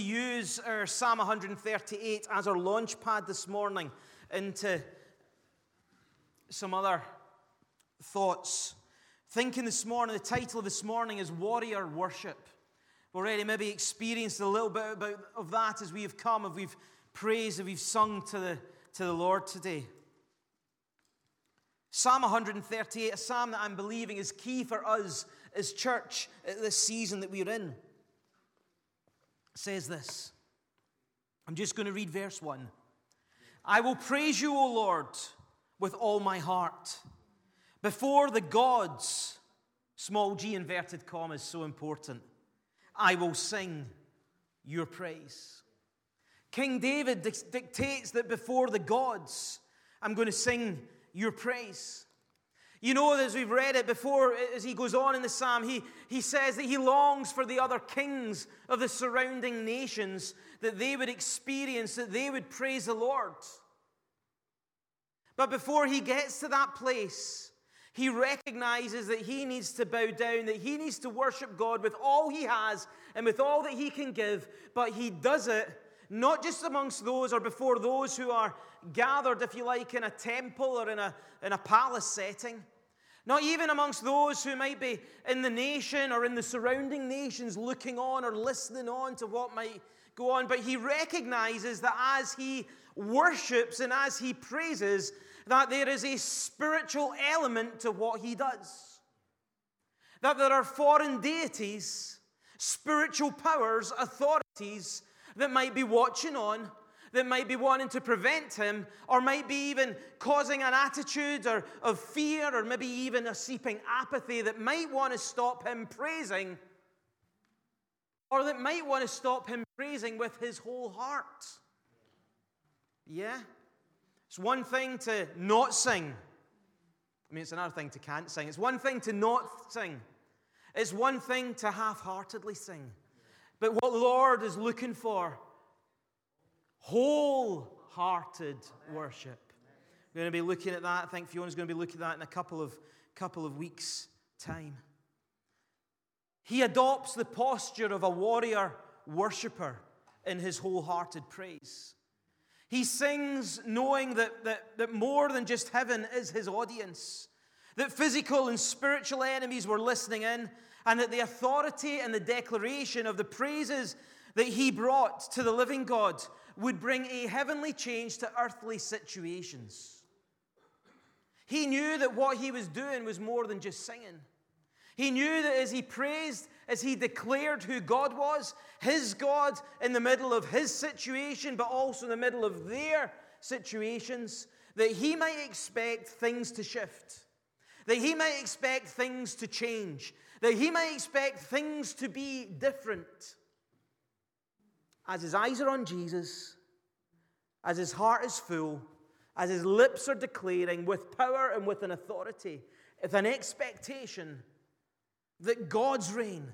to use our Psalm 138 as our launch pad this morning into some other thoughts. Thinking this morning, the title of this morning is Warrior Worship. We've already maybe experienced a little bit of that as we have come, as we've praised, as we've sung to the Lord today. Psalm 138, a psalm that I'm believing is key for us as church at this season that we're in. Says this. I'm just going to read verse 1. I will praise you, O Lord, with all my heart. Before the gods, small g inverted comma is so important. I will sing your praise. King David dictates that before the gods, I'm going to sing your praise. You know, as we've read it before, as he goes on in the psalm, he says that he longs for the other kings of the surrounding nations, that they would experience, that they would praise the Lord. But before he gets to that place, he recognizes that he needs to bow down, that he needs to worship God with all he has and with all that he can give, but he does it not just amongst those or before those who are gathered, if you like, in a temple or in a palace setting. Not even amongst those who might be in the nation or in the surrounding nations looking on or listening on to what might go on. But he recognizes that as he worships and as he praises, that there is a spiritual element to what he does. That there are foreign deities, spiritual powers, authorities that might be watching on, that might be wanting to prevent him, or might be even causing an attitude of fear, or maybe even a seeping apathy that might want to stop him praising, or that might want to stop him praising with his whole heart. Yeah? It's one thing to not sing. I mean, it's another thing to can't sing. It's one thing to not sing. It's one thing to half-heartedly sing. But what the Lord is looking for, wholehearted worship. We're going to be looking at that. I think Fiona's going to be looking at that in a couple of weeks' time. He adopts the posture of a warrior worshiper in his wholehearted praise. He sings knowing that more than just heaven is his audience, that physical and spiritual enemies were listening in, and that the authority and the declaration of the praises that he brought to the living God would bring a heavenly change to earthly situations. He knew that what he was doing was more than just singing. He knew that as he praised, as he declared who God was, his God in the middle of his situation, but also in the middle of their situations, that he might expect things to shift, that he might expect things to change, that he might expect things to be different. As his eyes are on Jesus, as his heart is full, as his lips are declaring with power and with an authority, with an expectation that God's reign,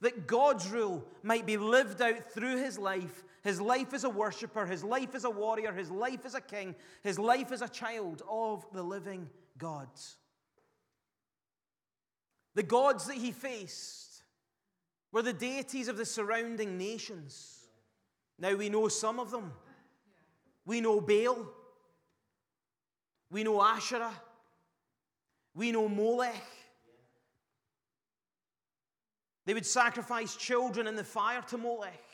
that God's rule might be lived out through his life as a worshiper, his life as a warrior, his life as a king, his life as a child of the living God. The gods that he faced were the deities of the surrounding nations. Now we know some of them. We know Baal. We know Asherah. We know Molech. They would sacrifice children in the fire to Molech.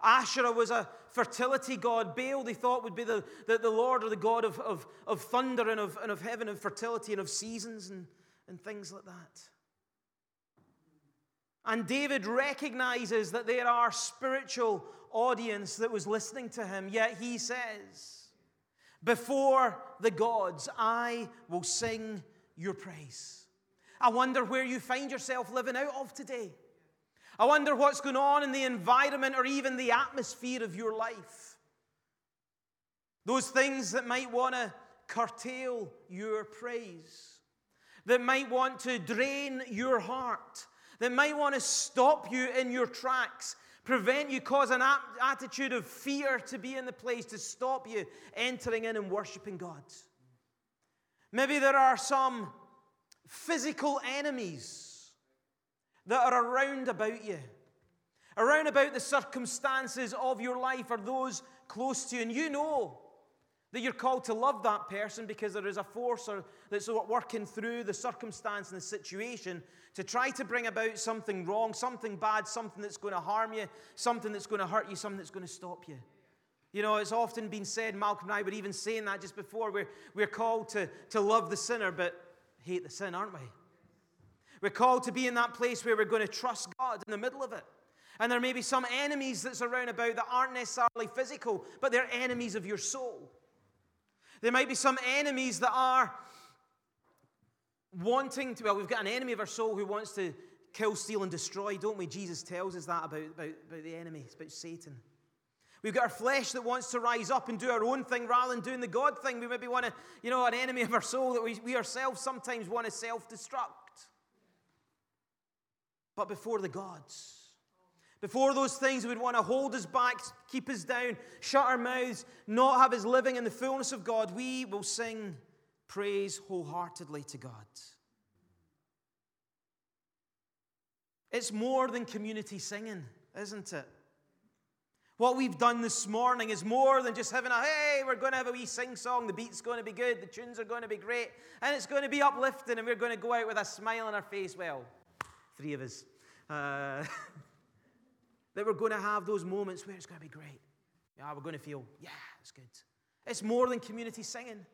Asherah was a fertility god. Baal, they thought, would be the Lord or the god of thunder and of heaven and fertility and of seasons and things like that. And David recognizes that there are spiritual audience that was listening to him, yet he says, before the gods, I will sing your praise. I wonder where you find yourself living out of today. I wonder what's going on in the environment or even the atmosphere of your life. Those things that might want to curtail your praise, that might want to drain your heart, that might want to stop you in your tracks, prevent you, cause an attitude of fear to be in the place, to stop you entering in and worshiping God. Maybe there are some physical enemies that are around about you. around about the circumstances of your life or those close to you, and you know that you're called to love that person because there is a force that's working through the circumstance and the situation to try to bring about something wrong, something bad, something that's going to harm you, something that's going to hurt you, something that's going to stop you. You know, it's often been said, Malcolm and I were even saying that just before, we're called to love the sinner but hate the sin, aren't we? We're called to be in that place where we're going to trust God in the middle of it. And there may be some enemies that's around about that aren't necessarily physical, but they're enemies of your soul. There might be some enemies that are wanting to, well, we've got an enemy of our soul who wants to kill, steal, and destroy, don't we? Jesus tells us that about the enemy, about Satan. We've got our flesh that wants to rise up and do our own thing rather than doing the God thing. We maybe want to, you know, an enemy of our soul that we ourselves sometimes want to self-destruct. But before the gods, before those things that would want to hold us back, keep us down, shut our mouths, not have us living in the fullness of God, we will sing praise wholeheartedly to God. It's more than community singing, isn't it? What we've done this morning is more than just having hey, we're going to have a wee sing-song, the beat's going to be good, the tunes are going to be great, and it's going to be uplifting, and we're going to go out with a smile on our face. Well, three of us. That we're going to have those moments where it's going to be great. Yeah, we're going to feel, yeah, it's good. It's more than community singing.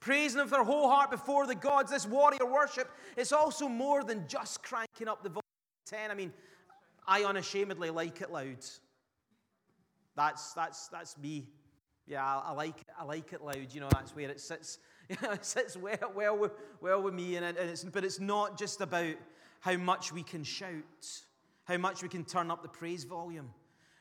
Praising Him with our whole heart before the gods, this warrior worship, it's also more than just cranking up the volume to 10. I mean, I unashamedly like it loud. That's me. Yeah, I like it loud. You know, that's where it sits. You know, it sits well with me. But it's not just about how much we can shout, how much we can turn up the praise volume.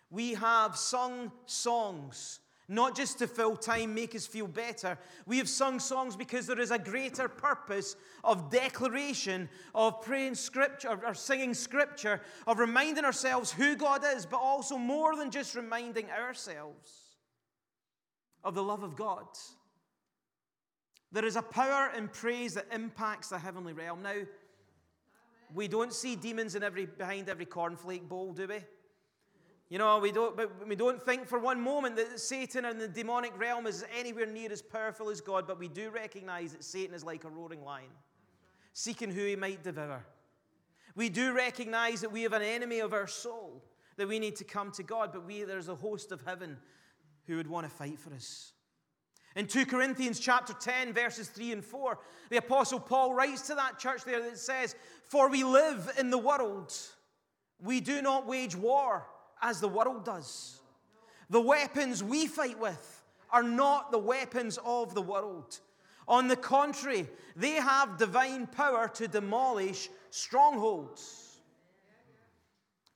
We have sung songs, not just to fill time, make us feel better. We have sung songs because there is a greater purpose of declaration, of praying scripture, or singing scripture, of reminding ourselves who God is, but also more than just reminding ourselves of the love of God. There is a power in praise that impacts the heavenly realm. Now, we don't see demons behind every cornflake bowl, do we? You know, we don't think for one moment that Satan in the demonic realm is anywhere near as powerful as God, but we do recognize that Satan is like a roaring lion, seeking who he might devour. We do recognize that we have an enemy of our soul, that we need to come to God, but there's a host of heaven who would want to fight for us. In 2 Corinthians chapter 10, verses 3 and 4, the Apostle Paul writes to that church there that says, "For we live in the world. We do not wage war as the world does. The weapons we fight with are not the weapons of the world. On the contrary, they have divine power to demolish strongholds."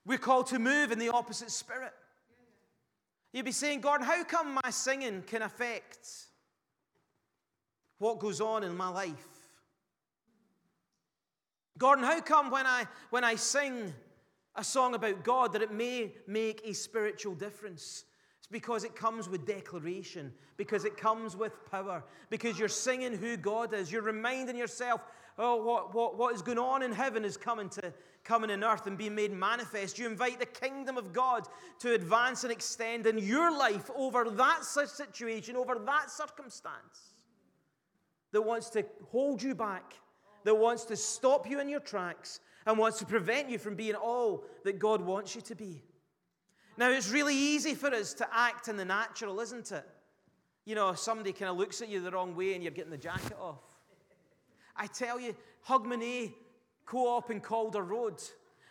We're called to move in the opposite spirit. You'd be saying, God, how come my singing can affect what goes on in my life? Gordon, how come when I sing a song about God that it may make a spiritual difference? It's because it comes with declaration, because it comes with power, because you're singing who God is. You're reminding yourself, oh, what is going on in heaven is coming in earth and being made manifest. You invite the kingdom of God to advance and extend in your life over that situation, over that circumstance that wants to hold you back, that wants to stop you in your tracks, and wants to prevent you from being all that God wants you to be. Now, it's really easy for us to act in the natural, isn't it? You know, somebody kind of looks at you the wrong way and you're getting the jacket off. I tell you, Hogmanay Co-op in Calder Road,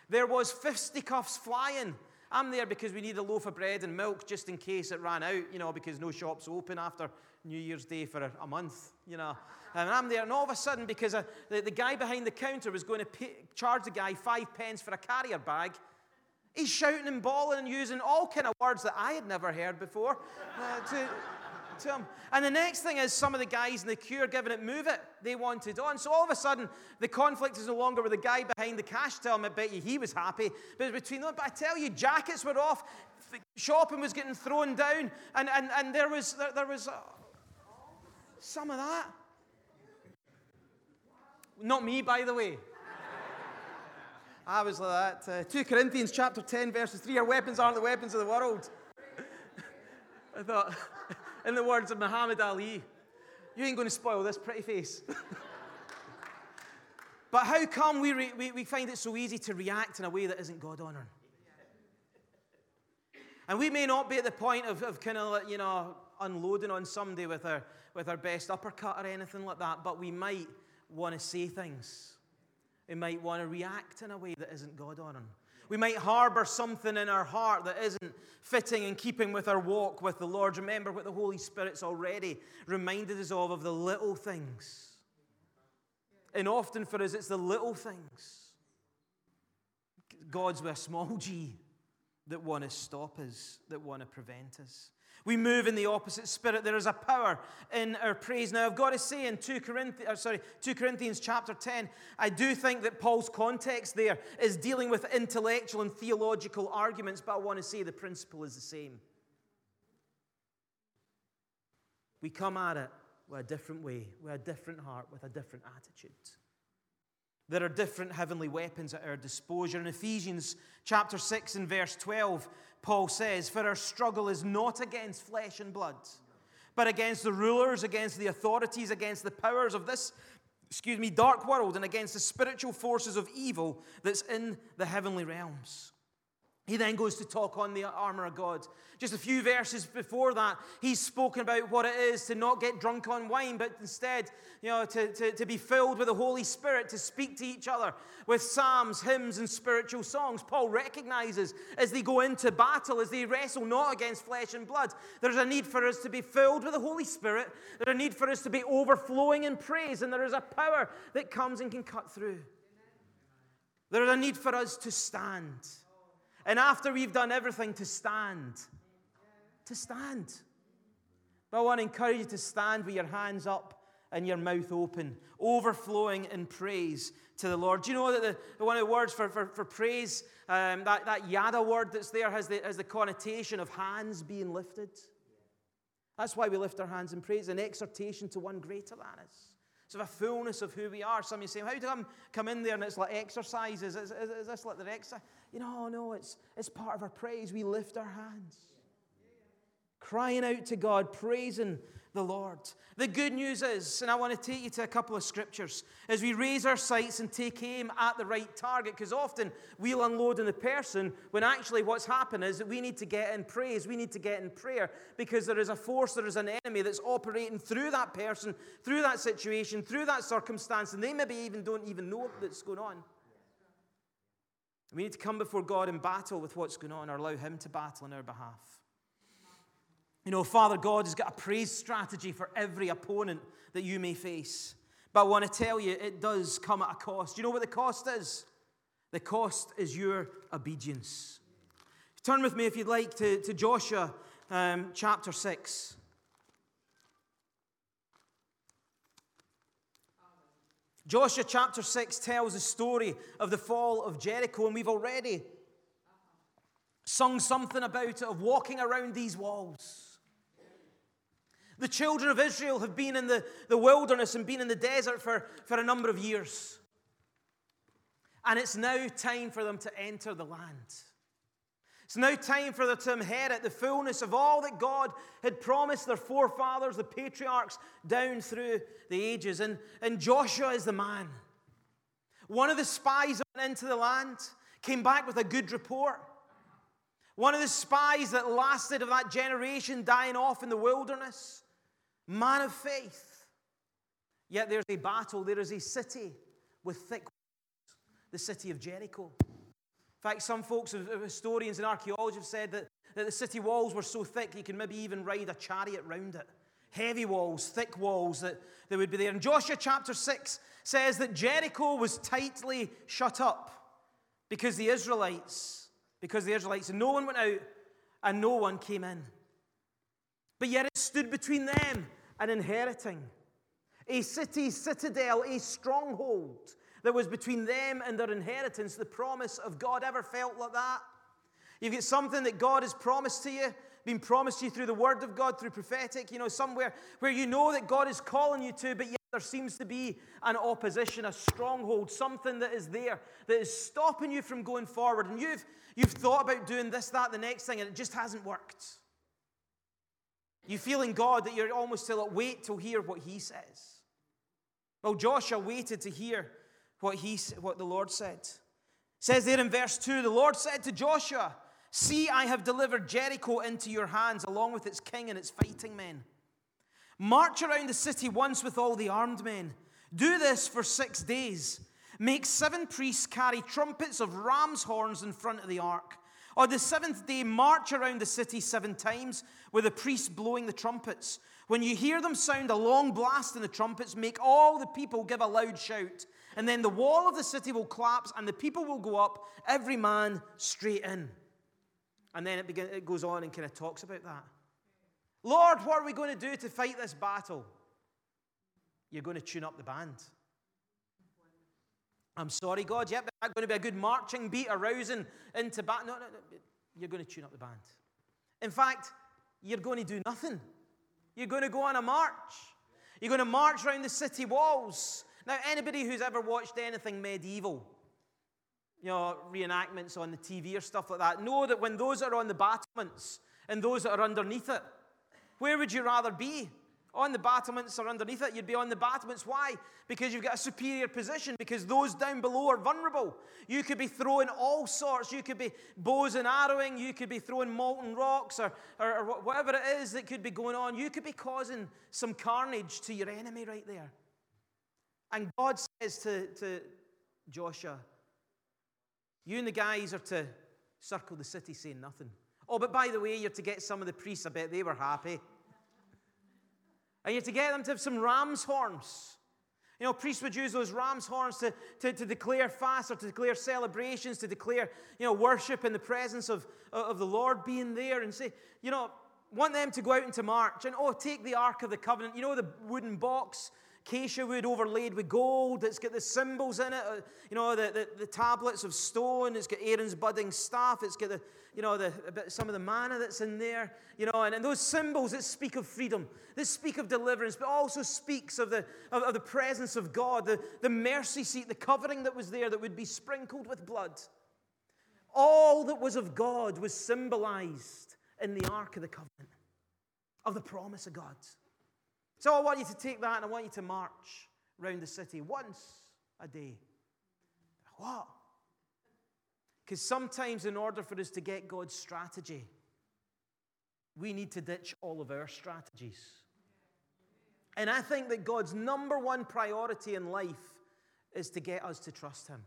there was fisticuffs flying. I'm there because we need a loaf of bread and milk just in case it ran out, you know, because no shop's open after New Year's Day for a month, you know. And I'm there, and all of a sudden, because the guy behind the counter was going to charge the guy 5 pence for a carrier bag, he's shouting and bawling and using all kind of words that I had never heard before to him. And the next thing is some of the guys in the queue are giving it, move it, they wanted on. So all of a sudden, the conflict is no longer with the guy behind the cash tell him, I bet you he was happy. But between them, but I tell you, jackets were off, shopping was getting thrown down, and there was some of that. Not me, by the way. I was like that. 2 Corinthians chapter 10, verses 3, our weapons aren't the weapons of the world. I thought, in the words of Muhammad Ali, you ain't going to spoil this pretty face. But how come we find it so easy to react in a way that isn't God-honoring? And we may not be at the point of kind of, like, you know, unloading on somebody with our best uppercut or anything like that, but we might want to say things. We might want to react in a way that isn't God-honoring. We might harbor something in our heart that isn't fitting in keeping with our walk with the Lord. Remember what the Holy Spirit's already reminded us of the little things. And often for us, it's the little things. God's with a small g that want to stop us, that want to prevent us. We move in the opposite spirit. There is a power in our praise. Now, I've got to say in 2 Corinthians chapter 10, I do think that Paul's context there is dealing with intellectual and theological arguments, but I want to say the principle is the same. We come at it with a different way, with a different heart, with a different attitude. There are different heavenly weapons at our disposal. In Ephesians chapter 6 and verse 12, Paul says, "For our struggle is not against flesh and blood, but against the rulers, against the authorities, against the powers of this, dark world, and against the spiritual forces of evil that's in the heavenly realms." He then goes to talk on the armor of God. Just a few verses before that, he's spoken about what it is to not get drunk on wine, but instead, you know, to be filled with the Holy Spirit, to speak to each other with psalms, hymns, and spiritual songs. Paul recognizes as they go into battle, as they wrestle not against flesh and blood, there's a need for us to be filled with the Holy Spirit. There's a need for us to be overflowing in praise, and there is a power that comes and can cut through. There is a need for us to stand. And after we've done everything, to stand. But I want to encourage you to stand with your hands up and your mouth open, overflowing in praise to the Lord. Do you know that one of the words for praise, that yada word that's there has the connotation of hands being lifted? That's why we lift our hands in praise, an exhortation to one greater than us. It's a fullness of who we are. Some of you say, "How do I come in there and it's like exercises? Is this like the exercise?" You know, no, it's part of our praise. We lift our hands, crying out to God, praising the Lord. The good news is, and I want to take you to a couple of scriptures, as we raise our sights and take aim at the right target, because often we'll unload on the person when actually what's happened is that we need to get in praise, we need to get in prayer, because there is a force, there is an enemy that's operating through that person, through that situation, through that circumstance, and they maybe don't even know that's going on. We need to come before God and battle with what's going on, or allow Him to battle on our behalf. You know, Father God has got a praise strategy for every opponent that you may face. But I want to tell you, it does come at a cost. You know what the cost is? The cost is your obedience. Turn with me, if you'd like, to Joshua chapter 6. Joshua chapter 6 tells the story of the fall of Jericho, and we've already sung something about it, of walking around these walls. The children of Israel have been in the wilderness and been in the desert for a number of years. And it's now time for them to enter the land. It's now time for them to inherit the fullness of all that God had promised their forefathers, the patriarchs, down through the ages. And Joshua is the man. One of the spies that went into the land came back with a good report. One of the spies that lasted of that generation dying off in the wilderness. Man of faith. Yet there's a battle. There is a city with thick walls. The city of Jericho. In fact, some folks, historians and archaeologists, have said that the city walls were so thick you could maybe even ride a chariot round it. Heavy walls, thick walls that they would be there. And Joshua chapter 6 says that Jericho was tightly shut up because the Israelites, and no one went out and no one came in. But yet it stood between them and inheriting a city, citadel, a stronghold that was between them and their inheritance, the promise of God. Ever felt like that? You've got something that God has promised to you, been promised to you through the Word of God, through prophetic, you know, somewhere where you know that God is calling you to, but yet There seems to be an opposition, a stronghold, something that is there that is stopping you from going forward. And you've thought about doing this, that, the next thing, and it just hasn't worked. You feel in God that you're almost to like, wait till hear what he says. Well, Joshua waited to hear what the Lord said. It says there in verse 2, the Lord said to Joshua, "See, I have delivered Jericho into your hands, along with its king and its fighting men. March around the city once with all the armed men. Do this for 6 days. Make 7 priests carry trumpets of ram's horns in front of the ark. On the 7th day, march around the city 7 times with the priests blowing the trumpets. When you hear them sound a long blast in the trumpets, make all the people give a loud shout. And then the wall of the city will collapse and the people will go up, every man straight in." And then it goes on and kind of talks about that. Lord, what are we going to do to fight this battle? You're going to tune up the band. I'm sorry, God, yep, that's going to be a good marching beat, arousing into battle. No, you're going to tune up the band. In fact, you're going to do nothing. You're going to go on a march. You're going to march around the city walls. Now, anybody who's ever watched anything medieval, you know, reenactments on the TV or stuff like that, know that when those are on the battlements and those that are underneath it, where would you rather be? On the battlements or underneath it, you'd be on the battlements. Why? Because you've got a superior position, because those down below are vulnerable. You could be throwing all sorts. You could be bows and arrowing. You could be throwing molten rocks or whatever it is that could be going on. You could be causing some carnage to your enemy right there. And God says to Joshua, you and the guys are to circle the city saying nothing. Oh, but by the way, you're to get some of the priests. I bet they were happy. And you're to get them to have some ram's horns. You know, priests would use those ram's horns to declare fasts or to declare celebrations, to declare, you know, worship in the presence of the Lord being there, and say, you know, want them to go out into march. And, oh, take the Ark of the Covenant. You know, the wooden box, acacia wood overlaid with gold. It's got the symbols in it. You know, the tablets of stone. It's got Aaron's budding staff. It's got the, you know, some of the manna that's in there, you know, and those symbols that speak of freedom, that speak of deliverance, but also speaks of the presence of God, the mercy seat, the covering that was there that would be sprinkled with blood. All that was of God was symbolized in the Ark of the Covenant, of the promise of God. So I want you to take that and I want you to march around the city once a day. What? Because sometimes in order for us to get God's strategy, we need to ditch all of our strategies. And I think that God's number one priority in life is to get us to trust him.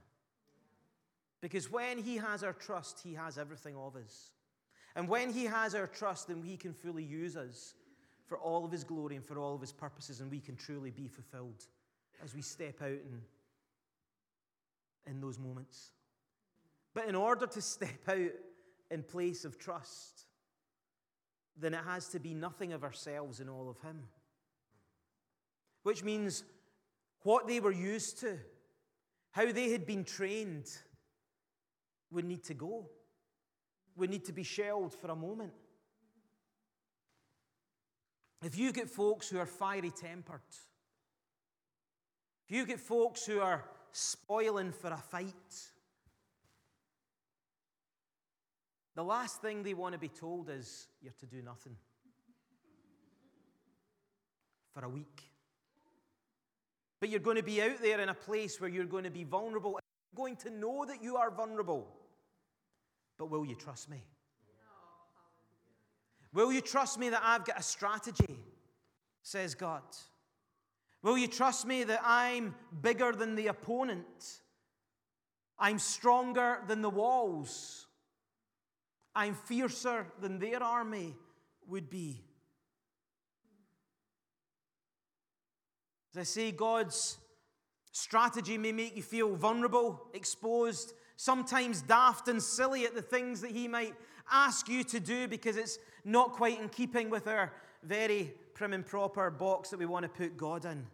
Because when he has our trust, he has everything of us. And when he has our trust, then he can fully use us for all of his glory and for all of his purposes, and we can truly be fulfilled as we step out in those moments. But in order to step out in place of trust, then it has to be nothing of ourselves and all of him. Which means what they were used to, how they had been trained, would need to go, would need to be shelved for a moment. If you get folks who are fiery-tempered, if you get folks who are spoiling for a fight, the last thing they want to be told is, you're to do nothing for a week. But you're going to be out there in a place where you're going to be vulnerable. You're going to know that you are vulnerable. But will you trust me? Will you trust me that I've got a strategy, says God? Will you trust me that I'm bigger than the opponent? I'm stronger than the walls. I'm fiercer than their army would be. As I say, God's strategy may make you feel vulnerable, exposed, sometimes daft and silly at the things that he might ask you to do, because it's not quite in keeping with our very prim and proper box that we want to put God in.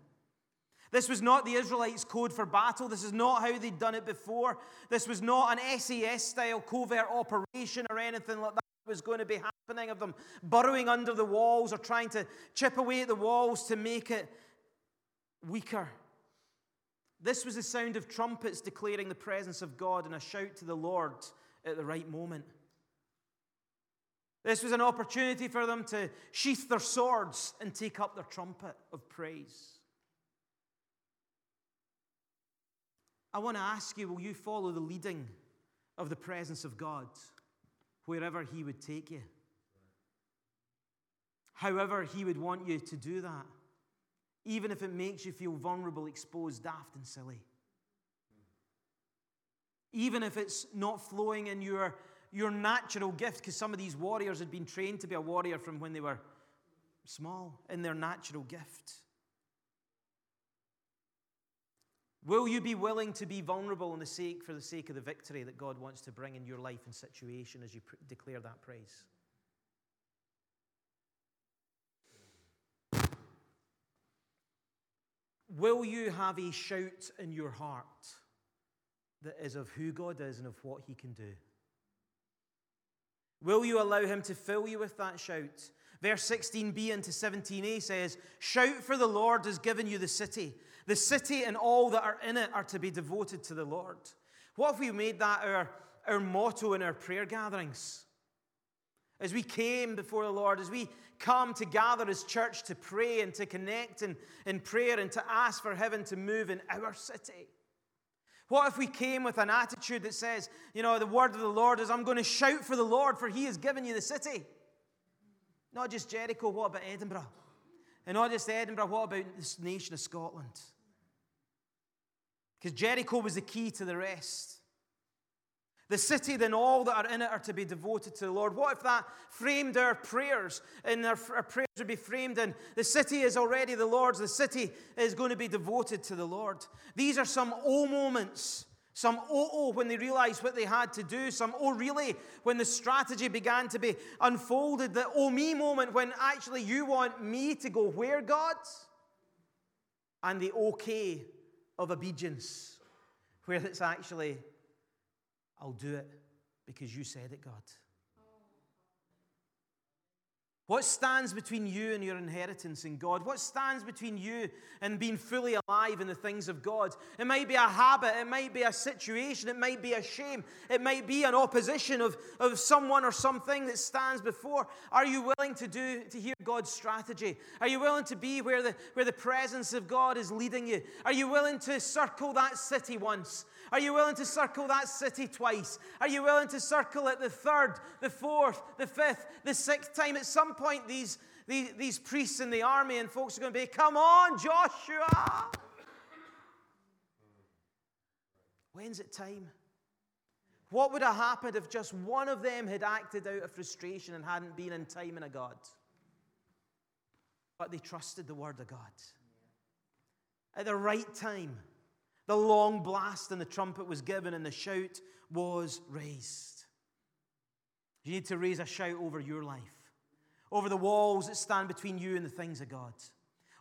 This was not the Israelites' code for battle. This is not how they'd done it before. This was not an SAS-style covert operation or anything like that was going to be happening, of them burrowing under the walls or trying to chip away at the walls to make it weaker. This was the sound of trumpets declaring the presence of God and a shout to the Lord at the right moment. This was an opportunity for them to sheath their swords and take up their trumpet of praise. I want to ask you, will you follow the leading of the presence of God wherever He would take you? However He would want you to do that, even if it makes you feel vulnerable, exposed, daft, and silly. Even if it's not flowing in your natural gift, because some of these warriors had been trained to be a warrior from when they were small, in their natural gift. Will you be willing to be vulnerable for the sake of the victory that God wants to bring in your life and situation as you declare that praise? Will you have a shout in your heart that is of who God is and of what He can do? Will you allow Him to fill you with that shout? Verse 16b into 17a says, "Shout, for the Lord has given you the city. The city and all that are in it are to be devoted to the Lord." What if we made that our motto in our prayer gatherings? As we came before the Lord, as we come to gather as church to pray and to connect in prayer and to ask for heaven to move in our city. What if we came with an attitude that says, you know, the word of the Lord is, I'm going to shout for the Lord, for He has given you the city. Not just Jericho, what about Edinburgh? And not just Edinburgh, what about this nation of Scotland? Because Jericho was the key to the rest. The city, then all that are in it are to be devoted to the Lord. What if that framed our prayers, and our prayers would be framed in, the city is already the Lord's, the city is going to be devoted to the Lord. These are some oh moments, some oh when they realized what they had to do, some oh really when the strategy began to be unfolded, the oh me moment when actually you want me to go where, God? And the okay of obedience, where it's actually, I'll do it because you said it, God. What stands between you and your inheritance in God? What stands between you and being fully alive in the things of God? It might be a habit. It might be a situation. It might be a shame. It might be an opposition of someone or something that stands before. Are you willing to hear God's strategy? Are you willing to be where the presence of God is leading you? Are you willing to circle that city once? Are you willing to circle that city twice? Are you willing to circle it the third, the fourth, the fifth, the sixth time? At some point, these priests in the army and folks are going to be, come on, Joshua! When's it time? What would have happened if just one of them had acted out of frustration and hadn't been in time in a God? But they trusted the word of God. At the right time, the long blast and the trumpet was given and the shout was raised. You need to raise a shout over your life, over the walls that stand between you and the things of God,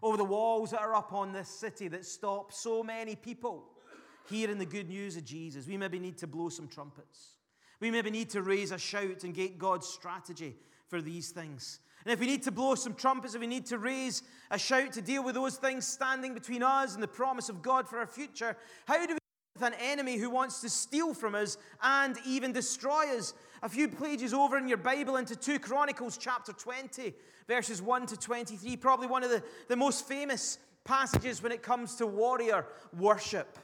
over the walls that are up on this city that stop so many people hearing the good news of Jesus. We maybe need to blow some trumpets. We maybe need to raise a shout and get God's strategy for these things. And if we need to blow some trumpets, if we need to raise a shout to deal with those things standing between us and the promise of God for our future, how do we deal with an enemy who wants to steal from us and even destroy us? A few pages over in your Bible into 2 Chronicles chapter 20, verses 1 to 23, probably one of the most famous passages when it comes to warrior worship.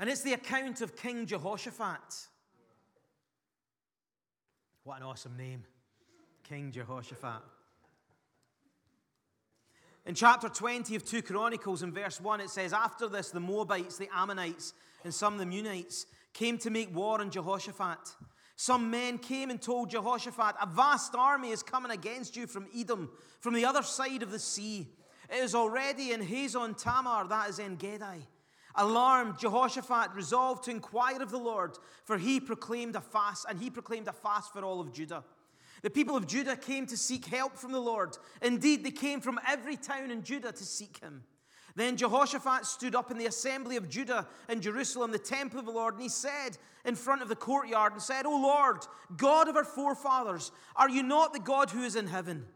And it's the account of King Jehoshaphat. What an awesome name, King Jehoshaphat. In chapter 20 of 2 Chronicles, in verse 1, it says, "After this, the Moabites, the Ammonites, and some of the Meunites came to make war on Jehoshaphat. Some men came and told Jehoshaphat, 'A vast army is coming against you from Edom, from the other side of the sea. It is already in Hazazon Tamar,'" that is En Gedi. "Alarmed, Jehoshaphat resolved to inquire of the Lord, for he proclaimed a fast, and he proclaimed a fast for all of Judah. The people of Judah came to seek help from the Lord. Indeed, they came from every town in Judah to seek him. Then Jehoshaphat stood up in the assembly of Judah in Jerusalem, the temple of the Lord, and he said in front of the courtyard and said, O Lord, God of our forefathers, are you not the God who is in heaven?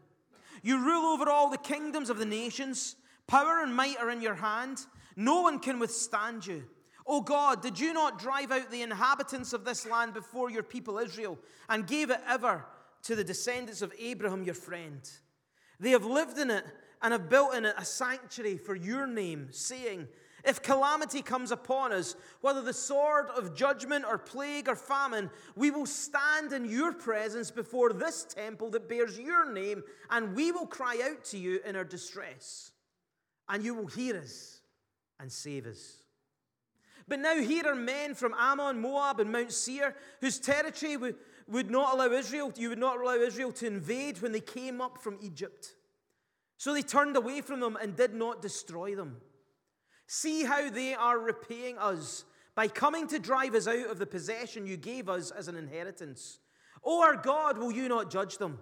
You rule over all the kingdoms of the nations. Power and might are in your hand. No one can withstand you. O God, did you not drive out the inhabitants of this land before your people Israel and gave it ever to the descendants of Abraham, your friend? They have lived in it and have built in it a sanctuary for your name, saying, if calamity comes upon us, whether the sword of judgment or plague or famine, we will stand in your presence before this temple that bears your name, and we will cry out to you in our distress, and you will hear us and save us. But now here are men from Ammon, Moab, and Mount Seir, whose territory you would not allow Israel to invade when they came up from Egypt. So they turned away from them and did not destroy them. See how they are repaying us by coming to drive us out of the possession you gave us as an inheritance. O our God, will you not judge them?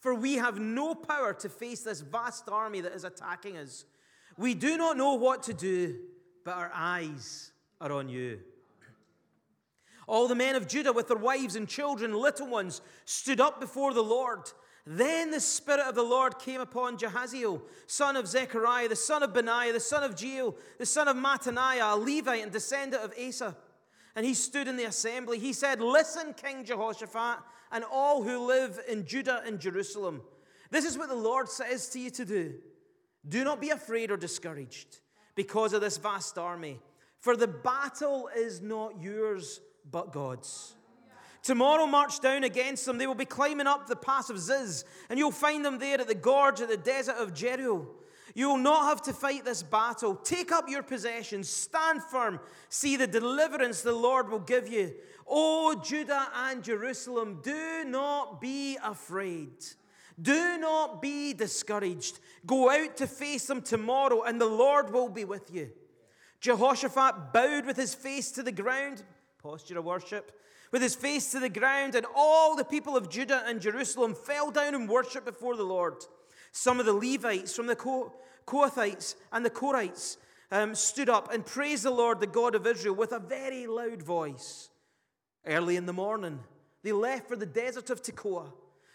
For we have no power to face this vast army that is attacking us. We do not know what to do, but our eyes are on you. All the men of Judah with their wives and children, little ones, stood up before the Lord. Then the Spirit of the Lord came upon Jehaziel, son of Zechariah, the son of Benaiah, the son of Jehaziel, the son of Mattaniah, a Levite and descendant of Asa. And he stood in the assembly. He said, listen, King Jehoshaphat, and all who live in Judah and Jerusalem. This is what the Lord says to you to do. Do not be afraid or discouraged because of this vast army, for the battle is not yours, but God's. Tomorrow march down against them. They will be climbing up the pass of Ziz, and you'll find them there at the gorge of the desert of Jericho. You will not have to fight this battle. Take up your possessions. Stand firm. See the deliverance the Lord will give you. O Judah and Jerusalem, do not be afraid. Do not be discouraged. Go out to face them tomorrow, and the Lord will be with you. Jehoshaphat bowed with his face to the ground. Posture of worship. With his face to the ground, and all the people of Judah and Jerusalem fell down and worshipped before the Lord. Some of the Levites from the Kohathites and the Korites stood up and praised the Lord, the God of Israel, with a very loud voice. Early in the morning, they left for the desert of Tekoa.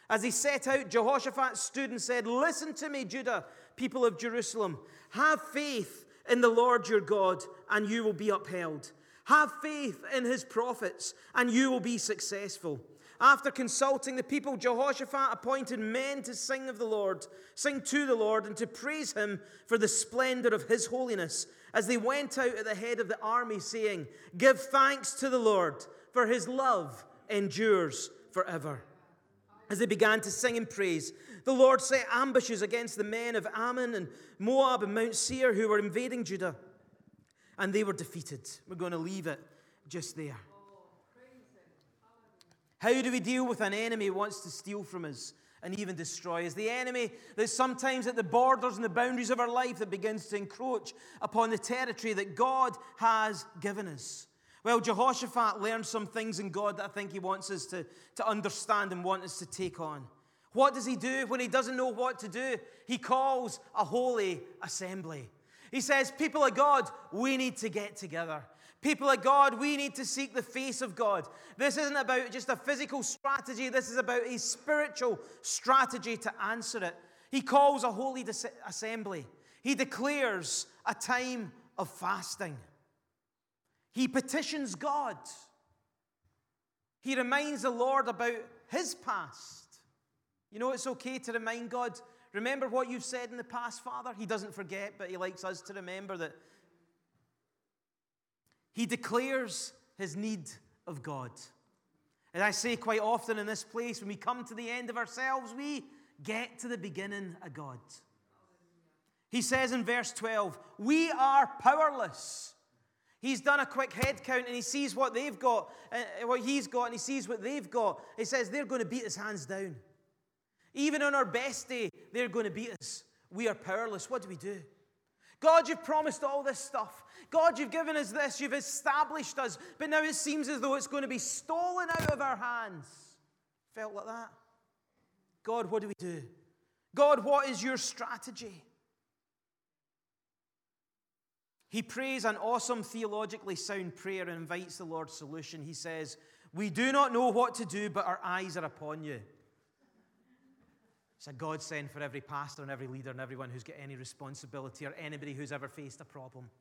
As they set out, Jehoshaphat stood and said, listen to me, Judah, people of Jerusalem. Have faith in the Lord your God, and you will be upheld. Have faith in his prophets, and you will be successful. After consulting the people, Jehoshaphat appointed men to sing to the Lord, and to praise him for the splendor of his holiness, as they went out at the head of the army, saying, give thanks to the Lord, for his love endures forever. As they began to sing and praise, the Lord set ambushes against the men of Ammon and Moab and Mount Seir who were invading Judah, and they were defeated. We're going to leave it just there. How do we deal with an enemy who wants to steal from us and even destroy us? The enemy that's sometimes at the borders and the boundaries of our life that begins to encroach upon the territory that God has given us. Well, Jehoshaphat learned some things in God that I think he wants us to understand and want us to take on. What does he do when he doesn't know what to do? He calls a holy assembly. He says, people of God, we need to get together. People of God, we need to seek the face of God. This isn't about just a physical strategy. This is about a spiritual strategy to answer it. He calls a holy assembly. He declares a time of fasting. He petitions God. He reminds the Lord about his past. You know, it's okay to remind God, remember what you've said in the past, Father? He doesn't forget, but he likes us to remember that. He declares his need of God. And I say quite often in this place, when we come to the end of ourselves, we get to the beginning of God. He says in verse 12, we are powerless. He's done a quick head count, and he sees what they've got, what he's got, and he sees what they've got. He says they're going to beat us hands down. Even on our best day, they're going to beat us. We are powerless. What do we do? God, you've promised all this stuff. God, you've given us this. You've established us. But now it seems as though it's going to be stolen out of our hands. Felt like that? God, what do we do? God, what is your strategy? He prays an awesome theologically sound prayer and invites the Lord's solution. He says, "We do not know what to do, but our eyes are upon you." It's a godsend for every pastor and every leader and everyone who's got any responsibility or anybody who's ever faced a problem,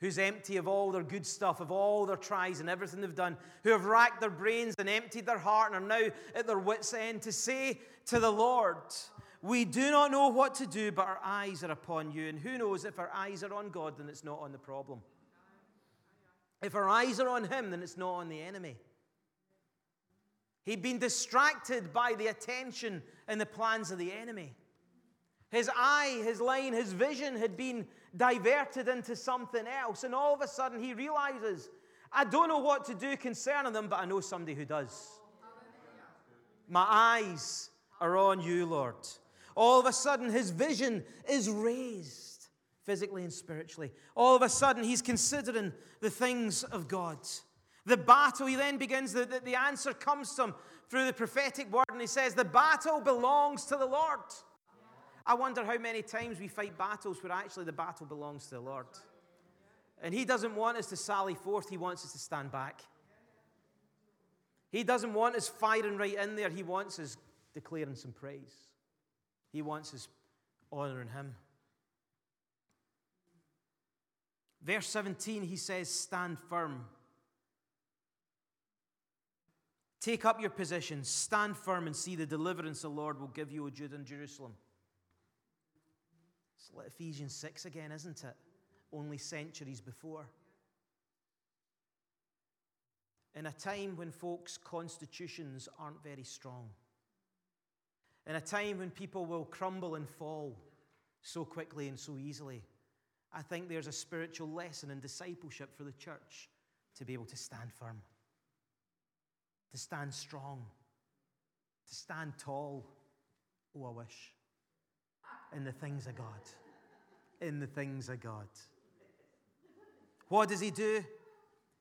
who's empty of all their good stuff, of all their tries and everything they've done, who have racked their brains and emptied their heart and are now at their wits' end, to say to the Lord, "We do not know what to do, but our eyes are upon you." And who knows, if our eyes are on God, then it's not on the problem. If our eyes are on him, then it's not on the enemy. He'd been distracted by the attention and the plans of the enemy. His eye, his line, his vision had been diverted into something else. And all of a sudden he realizes, I don't know what to do concerning them, but I know somebody who does. My eyes are on you, Lord. All of a sudden his vision is raised, physically and spiritually. All of a sudden he's considering the things of God. The battle, he then begins, the answer comes to him through the prophetic word, and he says, the battle belongs to the Lord. I wonder how many times we fight battles where actually the battle belongs to the Lord. And he doesn't want us to sally forth. He wants us to stand back. He doesn't want us firing right in there. He wants us declaring some praise. He wants us honoring him. Verse 17, he says, stand firm. Take up your position, stand firm, and see the deliverance the Lord will give you, O Judah and Jerusalem. It's like Ephesians 6 again, isn't it? Only centuries before. In a time when folks' constitutions aren't very strong. In a time when people will crumble and fall so quickly and so easily. I think there's a spiritual lesson in discipleship for the church to be able to stand firm. To stand strong, to stand tall, oh, I wish, in the things of God, in the things of God. What does he do?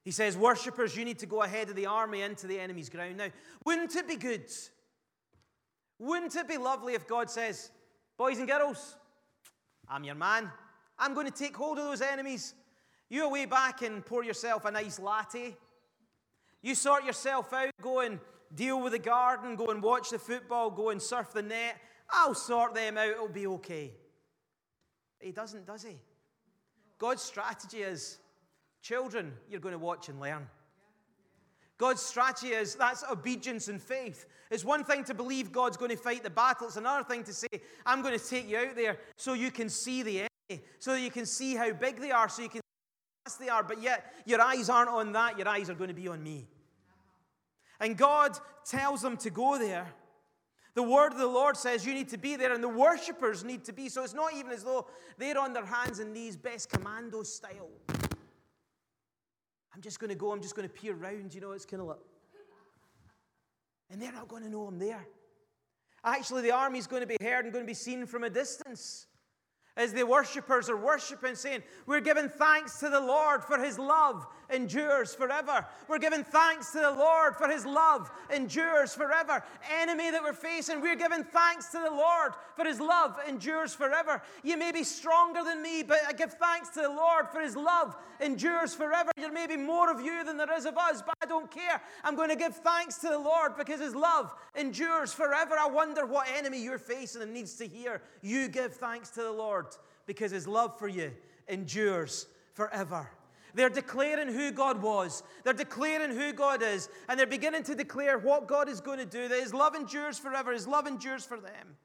He says, worshippers, you need to go ahead of the army into the enemy's ground. Now, wouldn't it be good? Wouldn't it be lovely if God says, boys and girls, I'm your man. I'm going to take hold of those enemies. You away back and pour yourself a nice latte. You sort yourself out, go and deal with the garden, go and watch the football, go and surf the net. I'll sort them out, it'll be okay. But he doesn't, does he? God's strategy is, children, you're going to watch and learn. God's strategy is, that's obedience and faith. It's one thing to believe God's going to fight the battle. It's another thing to say, I'm going to take you out there so you can see the enemy, so that you can see how big they are, so you can see how fast they are, but yet your eyes aren't on that, your eyes are going to be on me. And God tells them to go there. The word of the Lord says you need to be there, and the worshipers need to be. So it's not even as though they're on their hands and knees, best commando style. I'm just going to go, I'm just going to peer around, you know, it's kind of like. And they're not going to know I'm there. Actually, the army's going to be heard and going to be seen from a distance. As the worshipers are worshiping, saying, we're giving thanks to the Lord for his love endures forever. We're giving thanks to the Lord for his love endures forever. Enemy that we're facing, we're giving thanks to the Lord for his love endures forever. You may be stronger than me, but I give thanks to the Lord for his love endures forever. There may be more of you than there is of us, but I don't care. I'm going to give thanks to the Lord because his love endures forever. I wonder what enemy you're facing and needs to hear you give thanks to the Lord, because his love for you endures forever. They're declaring who God was. They're declaring who God is. And they're beginning to declare what God is going to do. That his love endures forever. His love endures for them.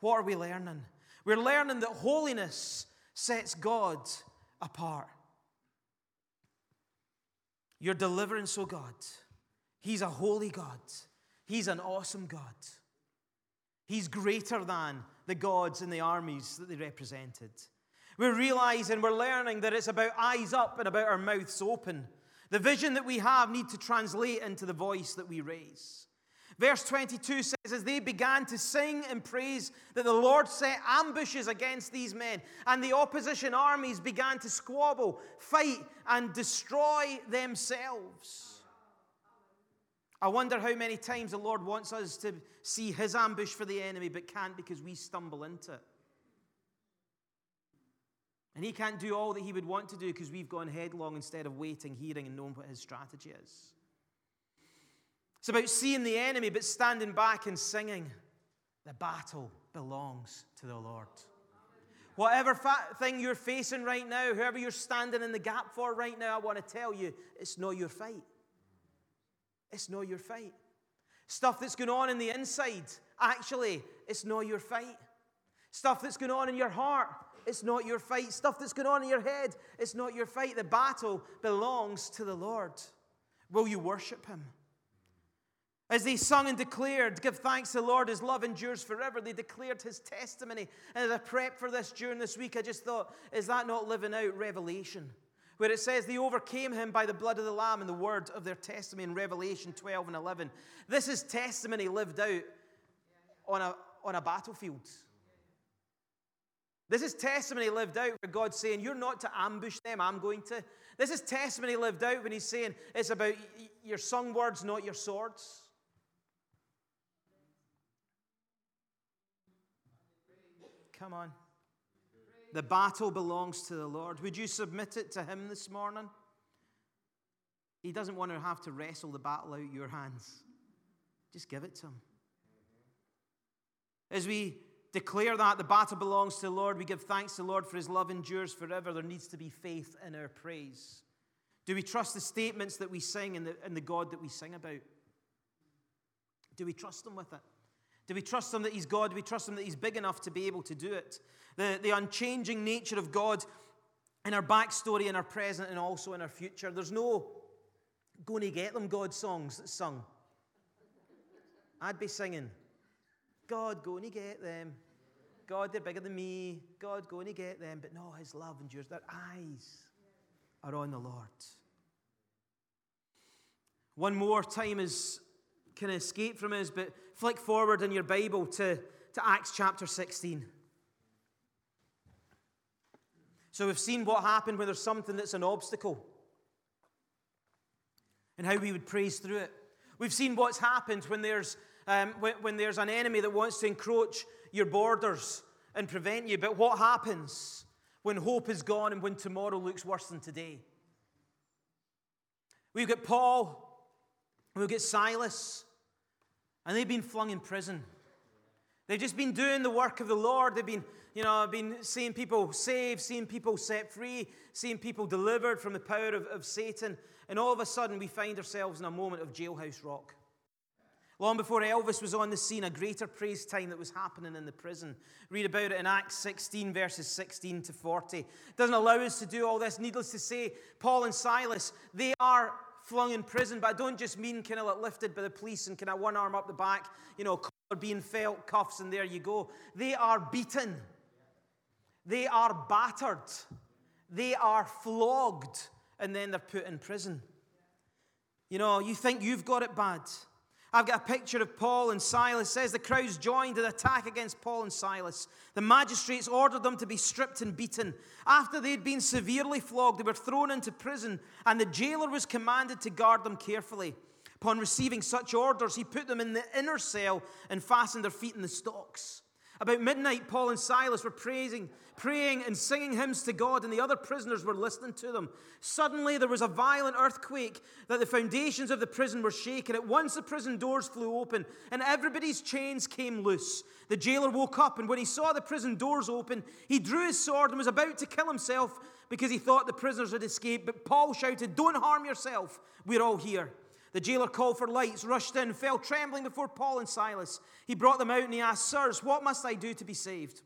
What are we learning? We're learning that holiness sets God apart. Your deliverance, oh God. He's a holy God. He's an awesome God. He's greater than the gods and the armies that they represented. We're realizing, we're learning that it's about eyes up and about our mouths open. The vision that we have need to translate into the voice that we raise. Verse 22 says, as they began to sing and praise, that the Lord set ambushes against these men, and the opposition armies began to squabble, fight, and destroy themselves. I wonder how many times the Lord wants us to see his ambush for the enemy, but can't because we stumble into it. And he can't do all that he would want to do because we've gone headlong instead of waiting, hearing, and knowing what his strategy is. It's about seeing the enemy, but standing back and singing, the battle belongs to the Lord. Whatever thing you're facing right now, whoever you're standing in the gap for right now, I want to tell you, it's not your fight. It's not your fight. Stuff that's going on in the inside, actually, it's not your fight. Stuff that's going on in your heart, it's not your fight. Stuff that's going on in your head, it's not your fight. The battle belongs to the Lord. Will you worship him? As they sung and declared, give thanks to the Lord, his love endures forever. They declared his testimony. And as I prepped for this during this week, I just thought, is that not living out Revelation? Where it says they overcame him by the blood of the Lamb and the word of their testimony in Revelation 12 and 11. This is testimony lived out on a battlefield. This is testimony lived out where God's saying, you're not to ambush them, I'm going to. This is testimony lived out when he's saying, it's about your sung words, not your swords. Come on. The battle belongs to the Lord. Would you submit it to him this morning? He doesn't want to have to wrestle the battle out your hands. Just give it to him. As we declare that the battle belongs to the Lord, we give thanks to the Lord for his love endures forever. There needs to be faith in our praise. Do we trust the statements that we sing and the God that we sing about? Do we trust him with it? Do we trust him that he's God? Do we trust him that he's big enough to be able to do it? The unchanging nature of God in our backstory, in our present, and also in our future. There's no going to get them God songs that's sung. I'd be singing, God, going to get them. God, they're bigger than me. God, going to get them. But no, his love endures. Their eyes are on the Lord. One more time is can escape from us, but flick forward in your Bible to Acts chapter 16. So we've seen what happened when there's something that's an obstacle and how we would praise through it. We've seen what's happened when there's an enemy that wants to encroach your borders and prevent you. But what happens when hope is gone and when tomorrow looks worse than today? We've got Paul, we've got Silas, and they've been flung in prison. They've just been doing the work of the Lord. They've been seeing people saved, seeing people set free, seeing people delivered from the power of Satan. And all of a sudden, we find ourselves in a moment of jailhouse rock. Long before Elvis was on the scene, a greater praise time that was happening in the prison. Read about it in Acts 16, verses 16 to 40. It doesn't allow us to do all this. Needless to say, Paul and Silas, they are flung in prison, but I don't just mean kind of like lifted by the police and kind of one arm up the back, collar being felt, cuffs, and there you go. They are beaten. They are battered. They are flogged, and then they're put in prison. You think you've got it bad. I've got a picture of Paul and Silas. It says the crowds joined in attack against Paul and Silas. The magistrates ordered them to be stripped and beaten. After they'd been severely flogged, they were thrown into prison, and the jailer was commanded to guard them carefully. Upon receiving such orders, he put them in the inner cell and fastened their feet in the stocks. About midnight, Paul and Silas were praying and singing hymns to God, and the other prisoners were listening to them. Suddenly, there was a violent earthquake that the foundations of the prison were shaken. At once, the prison doors flew open, and everybody's chains came loose. The jailer woke up, and when he saw the prison doors open, he drew his sword and was about to kill himself because he thought the prisoners had escaped. But Paul shouted, "Don't harm yourself. We're all here." The jailer called for lights, rushed in, fell trembling before Paul and Silas. He brought them out and he asked, "Sirs, what must I do to be saved?"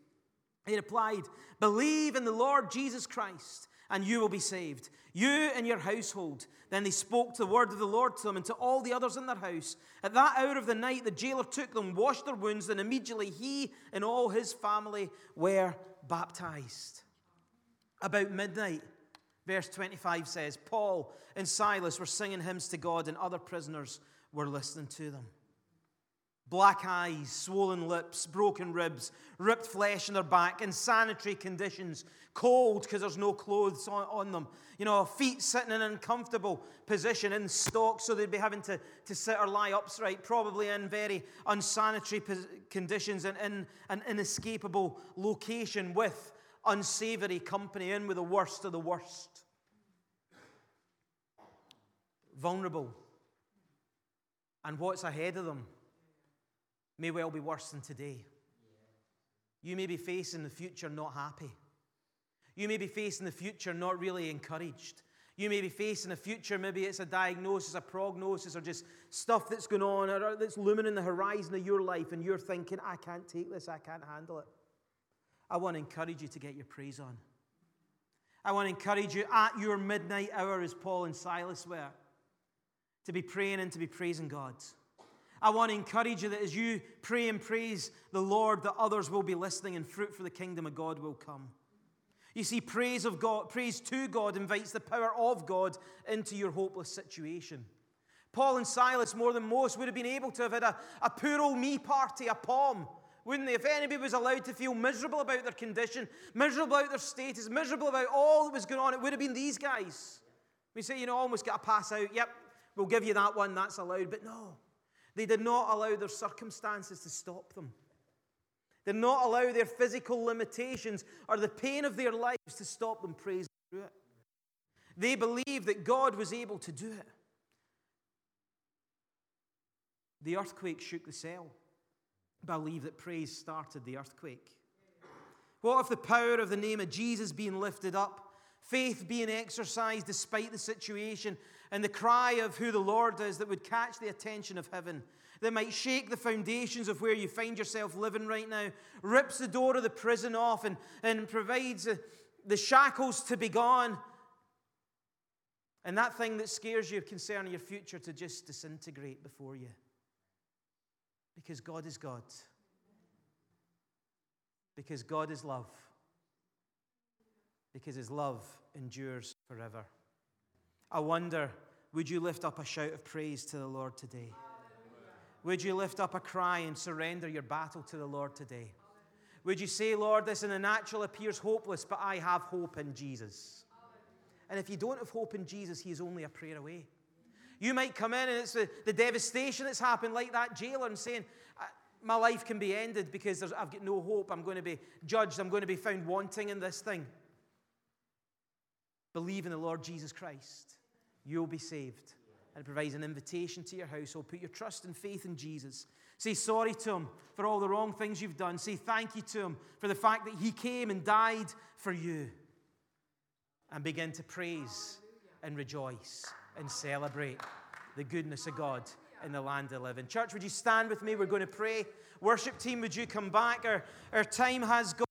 He replied, "Believe in the Lord Jesus Christ, and you will be saved, you and your household." Then they spoke the word of the Lord to them and to all the others in their house. At that hour of the night, the jailer took them, washed their wounds, and immediately he and all his family were baptized. About midnight, verse 25 says, Paul and Silas were singing hymns to God, and other prisoners were listening to them. Black eyes, swollen lips, broken ribs, ripped flesh in their back, insanitary conditions, cold because there's no clothes on them, feet sitting in an uncomfortable position in stocks, so they'd be having to sit or lie upright, probably in very unsanitary conditions and in an inescapable location with unsavory company, in with the worst of the worst. Vulnerable. And what's ahead of them may well be worse than today. You may be facing the future not happy. You may be facing the future not really encouraged. You may be facing a future, maybe it's a diagnosis, a prognosis, or just stuff that's going on, or that's looming in the horizon of your life, and you're thinking, I can't take this, I can't handle it. I want to encourage you to get your praise on. I want to encourage you at your midnight hour, as Paul and Silas were, to be praying and to be praising God. I want to encourage you that as you pray and praise the Lord, that others will be listening and fruit for the kingdom of God will come. You see, praise of God, praise to God invites the power of God into your hopeless situation. Paul and Silas, more than most, would have been able to have had a poor old me party, a palm, wouldn't they? If anybody was allowed to feel miserable about their condition, miserable about their status, miserable about all that was going on, it would have been these guys. We say, almost got a pass out. Yep, we'll give you that one, that's allowed. But no, they did not allow their circumstances to stop them. Did not allow their physical limitations or the pain of their lives to stop them praising through it. They believed that God was able to do it. The earthquake shook the cell. Believe that praise started the earthquake. What if the power of the name of Jesus being lifted up, faith being exercised despite the situation, and the cry of who the Lord is that would catch the attention of heaven, that might shake the foundations of where you find yourself living right now, rips the door of the prison off and provides the shackles to be gone, and that thing that scares you concerning your future to just disintegrate before you, because God is God, because God is love, because his love endures forever. I wonder, would you lift up a shout of praise to the Lord today? Would you lift up a cry and surrender your battle to the Lord today? Would you say, Lord, this in the natural appears hopeless, but I have hope in Jesus. And if you don't have hope in Jesus, he is only a prayer away. You might come in and it's the devastation that's happened, like that jailer, and saying, my life can be ended because I've got no hope. I'm going to be judged. I'm going to be found wanting in this thing. Believe in the Lord Jesus Christ, you'll be saved. And it provides an invitation to your household. Put your trust and faith in Jesus. Say sorry to him for all the wrong things you've done. Say thank you to him for the fact that he came and died for you. And begin to praise and rejoice and celebrate the goodness of God in the land of living. Church, would you stand with me? We're going to pray. Worship team, would you come back? Our time has gone.